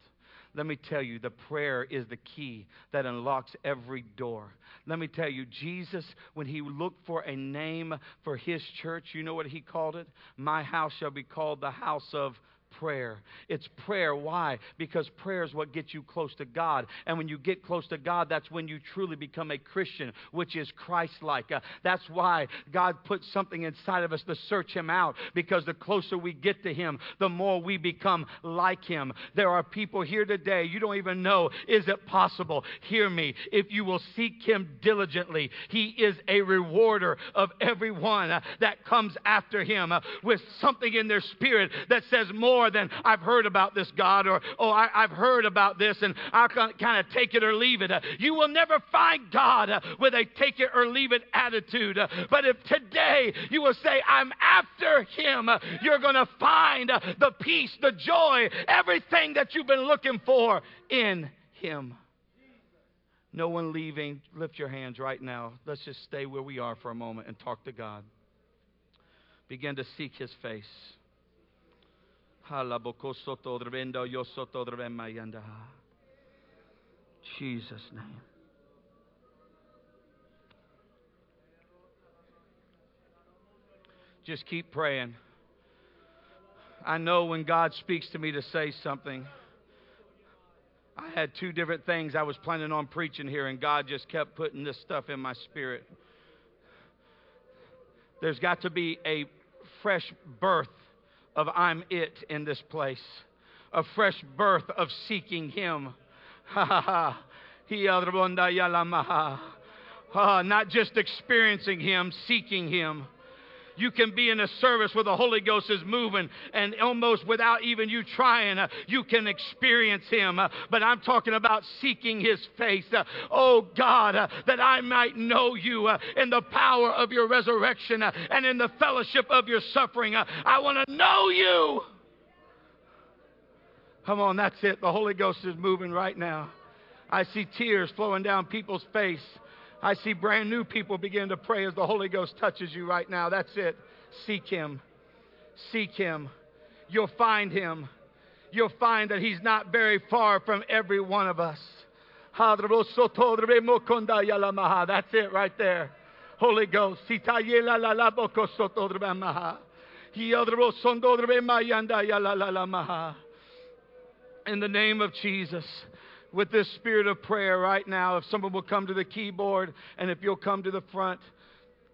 Let me tell you, the prayer is the key that unlocks every door. Let me tell you, Jesus, when he looked for a name for his church, you know what he called it? My house shall be called the house of prayer. It's prayer. Why? Because prayer is what gets you close to God. And when you get close to God, that's when you truly become a Christian, which is Christ-like. Uh, that's why God put something inside of us to search him out, because the closer we get to him, the more we become like him. There are people here today, you don't even know, is it possible? Hear me. If you will seek him diligently, he is a rewarder of everyone uh, that comes after him uh, with something in their spirit that says more than I've heard about this God, or oh, I, I've heard about this and I'll kind of take it or leave it. Uh, you will never find God uh, with a take it or leave it attitude. Uh, but if today you will say, I'm after him, uh, you're going to find uh, the peace, the joy, everything that you've been looking for in him. No one leaving. Lift your hands right now. Let's just stay where we are for a moment and talk to God. Begin to seek his face. Jesus' name. Just keep praying. I know when God speaks to me to say something. I had two different things I was planning on preaching here, and God just kept putting this stuff in my spirit. There's got to be a fresh birth of I'm it in this place, a fresh birth of seeking him. Ha ha ha. Uh, not just experiencing him, seeking him. You can be in a service where the Holy Ghost is moving, and almost without even you trying, uh, you can experience him. Uh, but I'm talking about seeking his face. Uh, oh, God, uh, that I might know you uh, in the power of your resurrection uh, and in the fellowship of your suffering. Uh, I want to know you. Come on, that's it. The Holy Ghost is moving right now. I see tears flowing down people's face. I see brand new people begin to pray as the Holy Ghost touches you right now. That's it. Seek him. Seek him. You'll find him. You'll find that he's not very far from every one of us. That's it right there. Holy Ghost. In the name of Jesus. With this spirit of prayer right now, if someone will come to the keyboard, and if you'll come to the front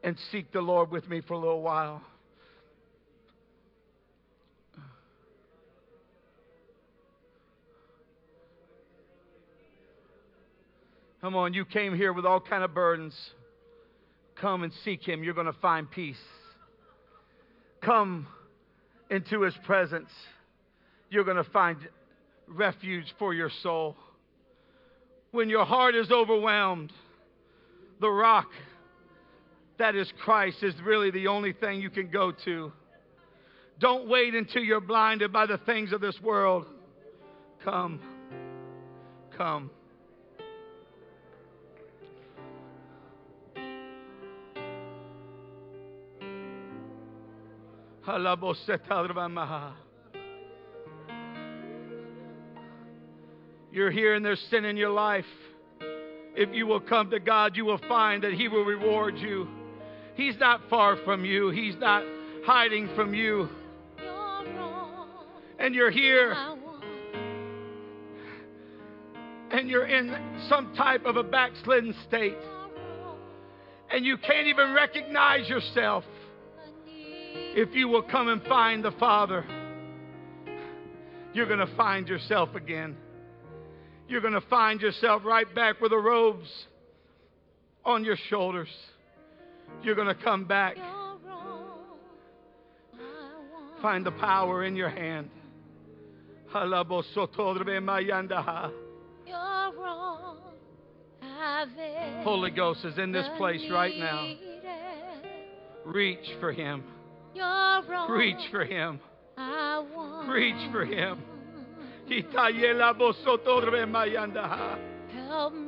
and seek the Lord with me for a little while. Come on, you came here with all kind of burdens. Come and seek him. You're going to find peace. Come into his presence. You're going to find refuge for your soul. When your heart is overwhelmed, the rock that is Christ is really the only thing you can go to. Don't wait until you're blinded by the things of this world. Come. Come. You're here and there's sin in your life. If you will come to God, you will find that he will reward you. He's not far from you. He's not hiding from you. And you're here. And you're in some type of a backslidden state. And you can't even recognize yourself. If you will come and find the Father, you're going to find yourself again. You're going to find yourself right back with the robes on your shoulders. You're going to come back. Find the power in your hand. Holy Ghost is in this place right now. Reach for him. Reach for him. Reach for him. Help Come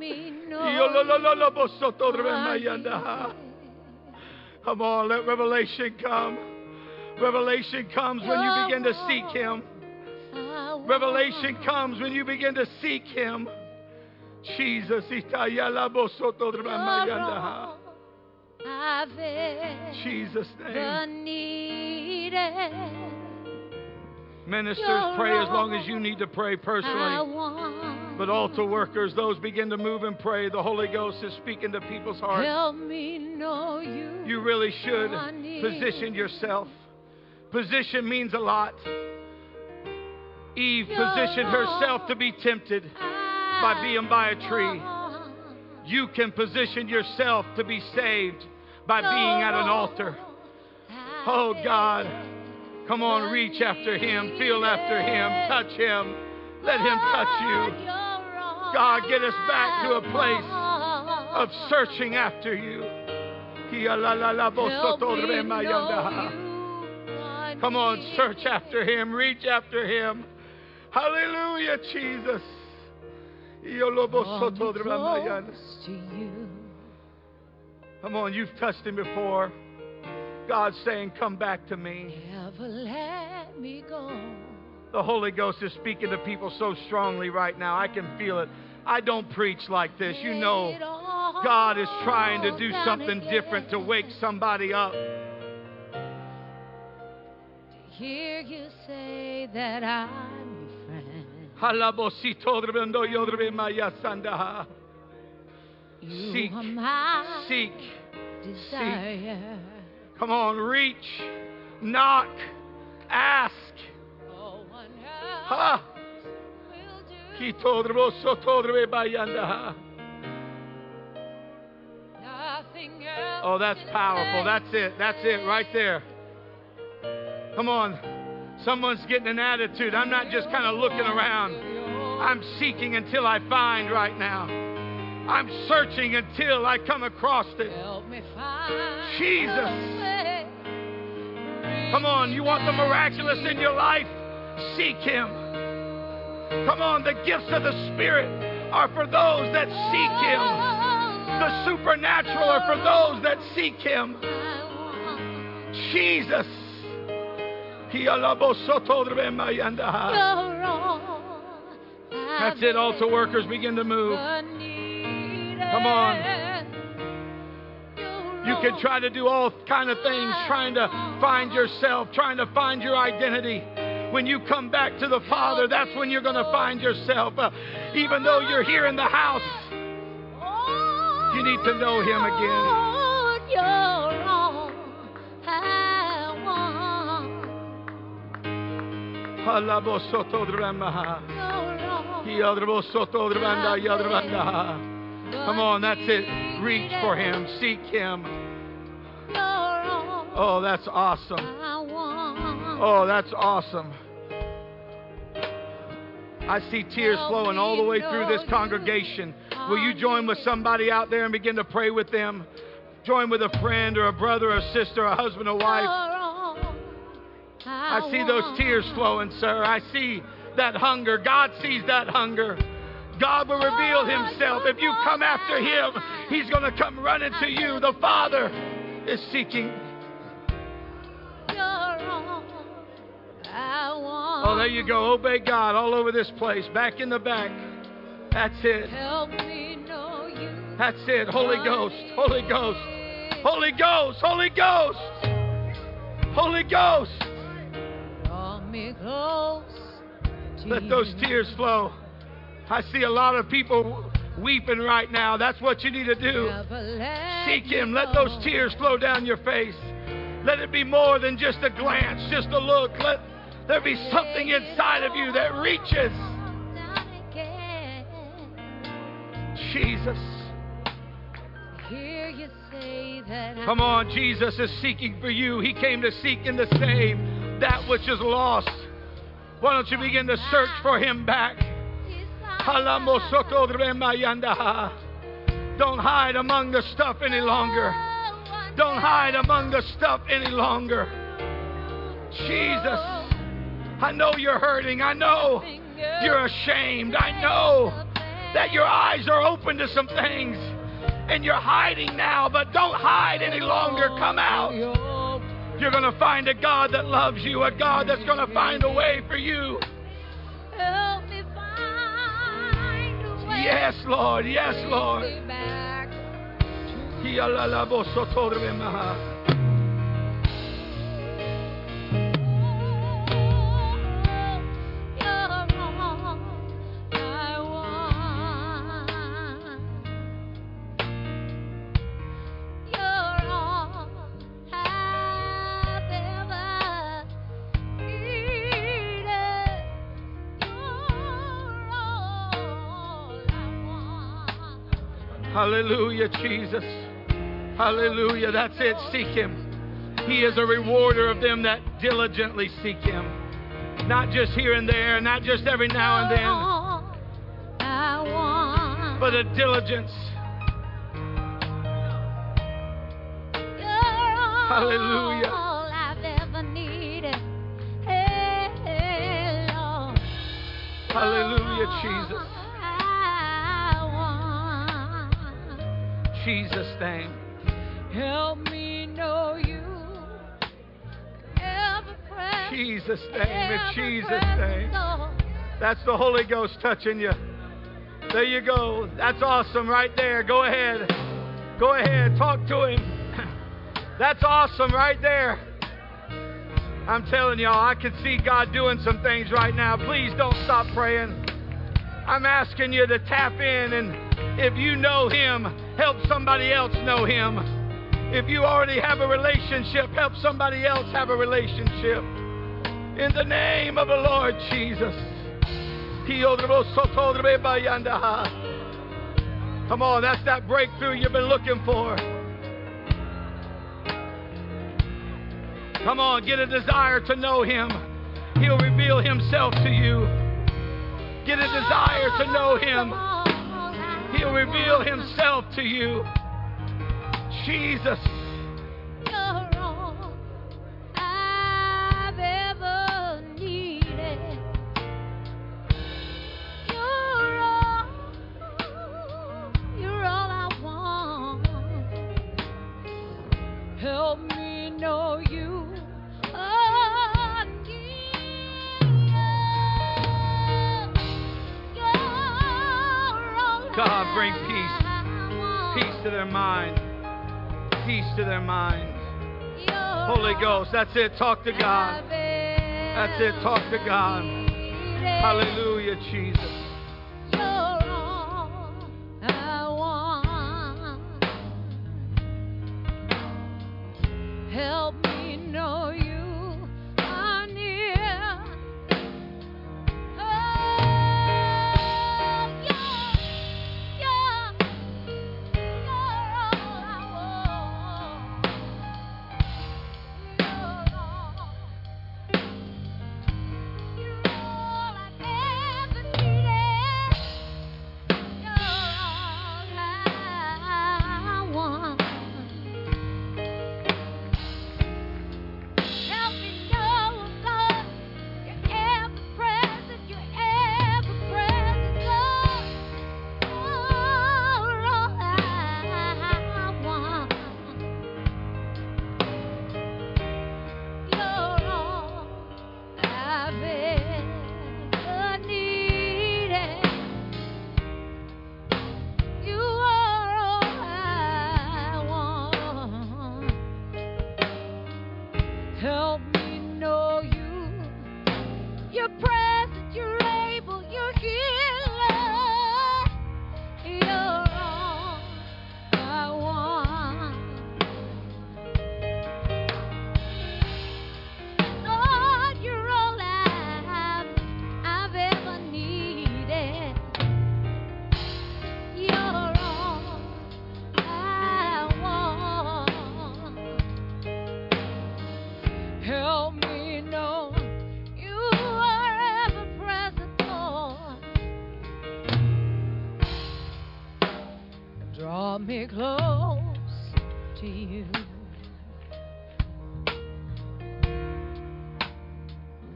on, let revelation come. Revelation comes when you begin to seek Him. Revelation comes when you begin to seek Him. Jesus, Jesus' name. Ministers, pray as long as you need to pray personally. But altar workers, those begin to move and pray. The Holy Ghost is speaking to people's hearts. You really should position yourself. Position means a lot. Eve positioned herself to be tempted by being by a tree. You can position yourself to be saved by being at an altar. Oh, God. Come on, reach after Him. Feel after Him. Touch Him. Let Him touch you. God, get us back to a place of searching after you. Come on, search after Him. Reach after Him. Hallelujah, Jesus. Come on, you've touched Him before. God's saying, come back to me. Never let me go. The Holy Ghost is speaking to people so strongly right now. I can feel it. I don't preach like this. You know, God is trying to do something different to wake somebody up. To hear you say that I'm your friend. Seek, seek, seek. Come on, reach, knock, ask. Ha! Oh, that's powerful. That's it. That's it right there. Come on. Someone's getting an attitude. I'm not just kind of looking around. I'm seeking until I find right now. I'm searching until I come across it. Jesus. Come on, you want the miraculous in your life? Seek Him. Come on, the gifts of the Spirit are for those that seek Him. The supernatural are for those that seek Him. Jesus. That's it, altar workers, begin to move. Come on. You can try to do all kind of things, trying to find yourself, trying to find your identity. When you come back to the Father, that's when you're going to find yourself. Uh, even though you're here in the house, you need to know Him again. Come on, that's it. Reach for Him. Seek Him. Oh, that's awesome. Oh, that's awesome. I see tears flowing all the way through this congregation. Will you join with somebody out there and begin to pray with them? Join with a friend or a brother or sister, a husband or wife. I see those tears flowing, sir. I see that hunger. God sees that hunger. God will reveal Himself. If you come after Him, He's going to come running to you. The Father is seeking. Oh, there you go. Obey God all over this place. Back in the back. That's it. That's it. Holy Ghost. Holy Ghost. Holy Ghost. Holy Ghost. Holy Ghost. Let those tears flow. I see a lot of people weeping right now. That's what you need to do. Seek Him. Let those tears flow down your face. Let it be more than just a glance, just a look. Let there be something inside of you that reaches. Jesus. Come on, Jesus is seeking for you. He came to seek and to save that which is lost. Why don't you begin to search for Him back? Don't hide among the stuff any longer. Don't hide among the stuff any longer. Jesus, I know you're hurting. I know you're ashamed. I know that your eyes are open to some things and you're hiding now, but don't hide any longer. Come out. You're going to find a God that loves you, a God that's going to find a way for you. Help me find a way. Yes, Lord. Yes, Lord. Hallelujah, Jesus. Hallelujah. That's it. Seek Him. He is a rewarder of them that diligently seek Him. Not just here and there, not just every now and then, but a diligence. Hallelujah. Hallelujah, Jesus. Jesus' name. Help me know you. Ever present, Jesus' name. In Jesus' name. That's the Holy Ghost touching you. There you go. That's awesome right there. Go ahead. Go ahead. Talk to Him. That's awesome right there. I'm telling y'all, I can see God doing some things right now. Please don't stop praying. I'm asking you to tap in, and if you know Him, help somebody else know Him. If you already have a relationship, help somebody else have a relationship. In the name of the Lord Jesus. Come on, that's that breakthrough you've been looking for. Come on, get a desire to know Him. He'll reveal Himself to you. Get a desire to know Him. He'll reveal Himself to you. Jesus. You're all I've ever needed. You're all, you're all I want. Help me know you. God, bring peace. Peace to their mind. Peace to their mind. Holy Ghost, that's it. Talk to God. That's it. Talk to God. Hallelujah, Jesus. You're all I want. Help me know you.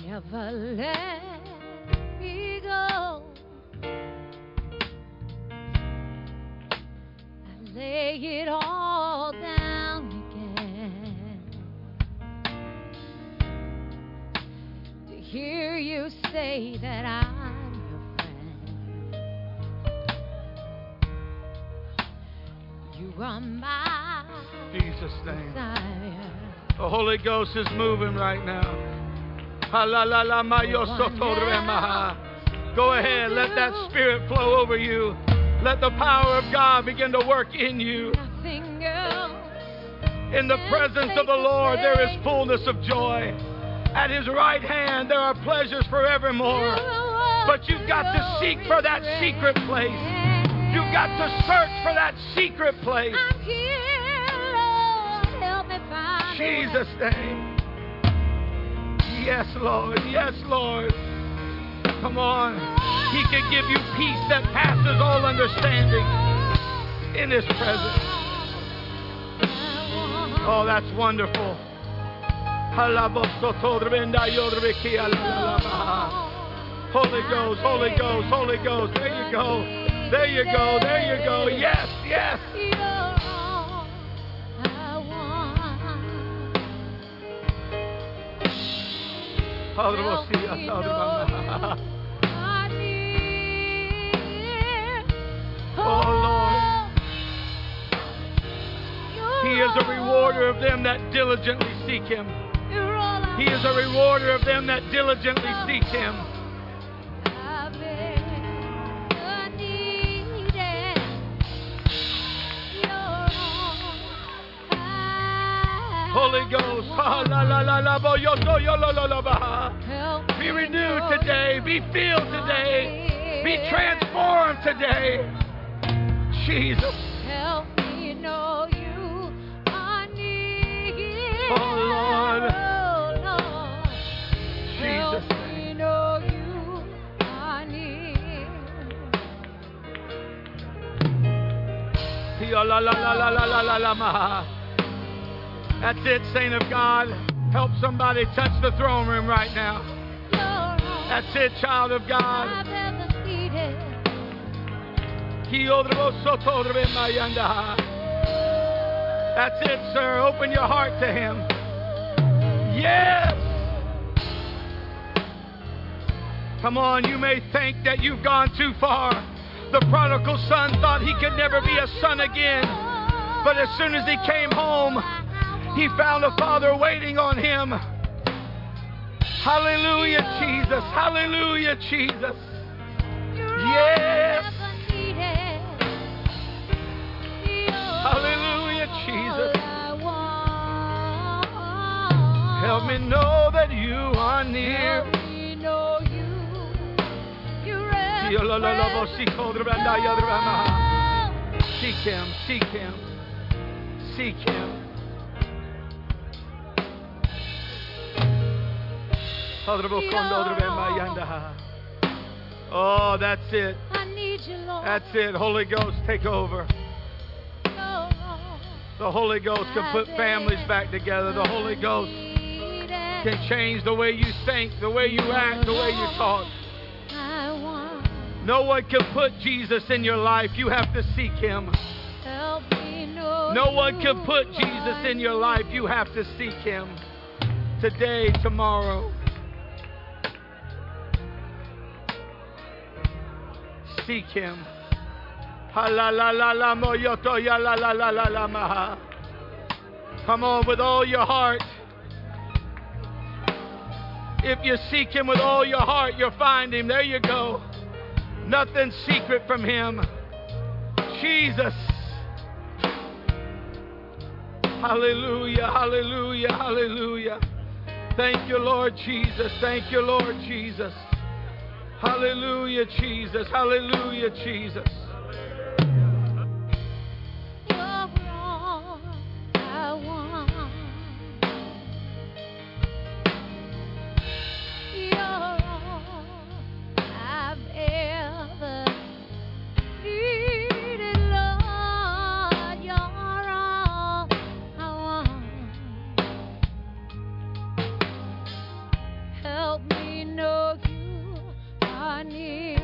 Never let me go. take it all down again. To hear you say that I'm your friend, you are my Jesus' name. Desire. The Holy Ghost is moving right now. Go ahead, let that spirit flow over you. Let the power of God begin to work in you. In the presence of the Lord there is fullness of joy. At his right hand there are pleasures forevermore. But you've got to seek for that secret place. You've got to search for that secret place. Jesus' name. Yes, Lord. Yes, Lord. Come on. He can give you peace that passes all understanding in his presence. Oh, that's wonderful. Holy Ghost, Holy Ghost, Holy Ghost. There you go. There you go. There you go. Yes, yes. Help me, Lord, I need. Oh, Lord. He is a rewarder of them that diligently seek him. He is a rewarder of them that diligently seek him. Holy Ghost, be renewed today, be filled today, be transformed today. Jesus. Help me know you are near. Oh Lord. Jesus. Help me know you are near. That's it, saint of God. Help somebody touch the throne room right now. That's it, child of God. That's it, sir. Open your heart to him. Yes! Come on, you may think that you've gone too far. The prodigal son thought he could never be a son again. But as soon as he came home, he found a father waiting on him. Hallelujah, Jesus. Hallelujah, Jesus. Yes. Hallelujah, Jesus. Help me know that you are near. Seek him, seek him, seek him. Oh, that's it. That's it. Holy Ghost, take over. The Holy Ghost can put families back together. The Holy Ghost can change the way you think, the way you act, the way you talk. No one can put Jesus in your life. You have to seek him. No one can put Jesus in your life. You have to seek him. Today, tomorrow. Seek him. Come on, with all your heart. If you seek him with all your heart, you'll find him. There you go. Nothing secret from him. Jesus. Hallelujah, hallelujah, hallelujah. Thank you, Lord Jesus. Thank you, Lord Jesus. Hallelujah, Jesus. Hallelujah, Jesus. Help me know you are near.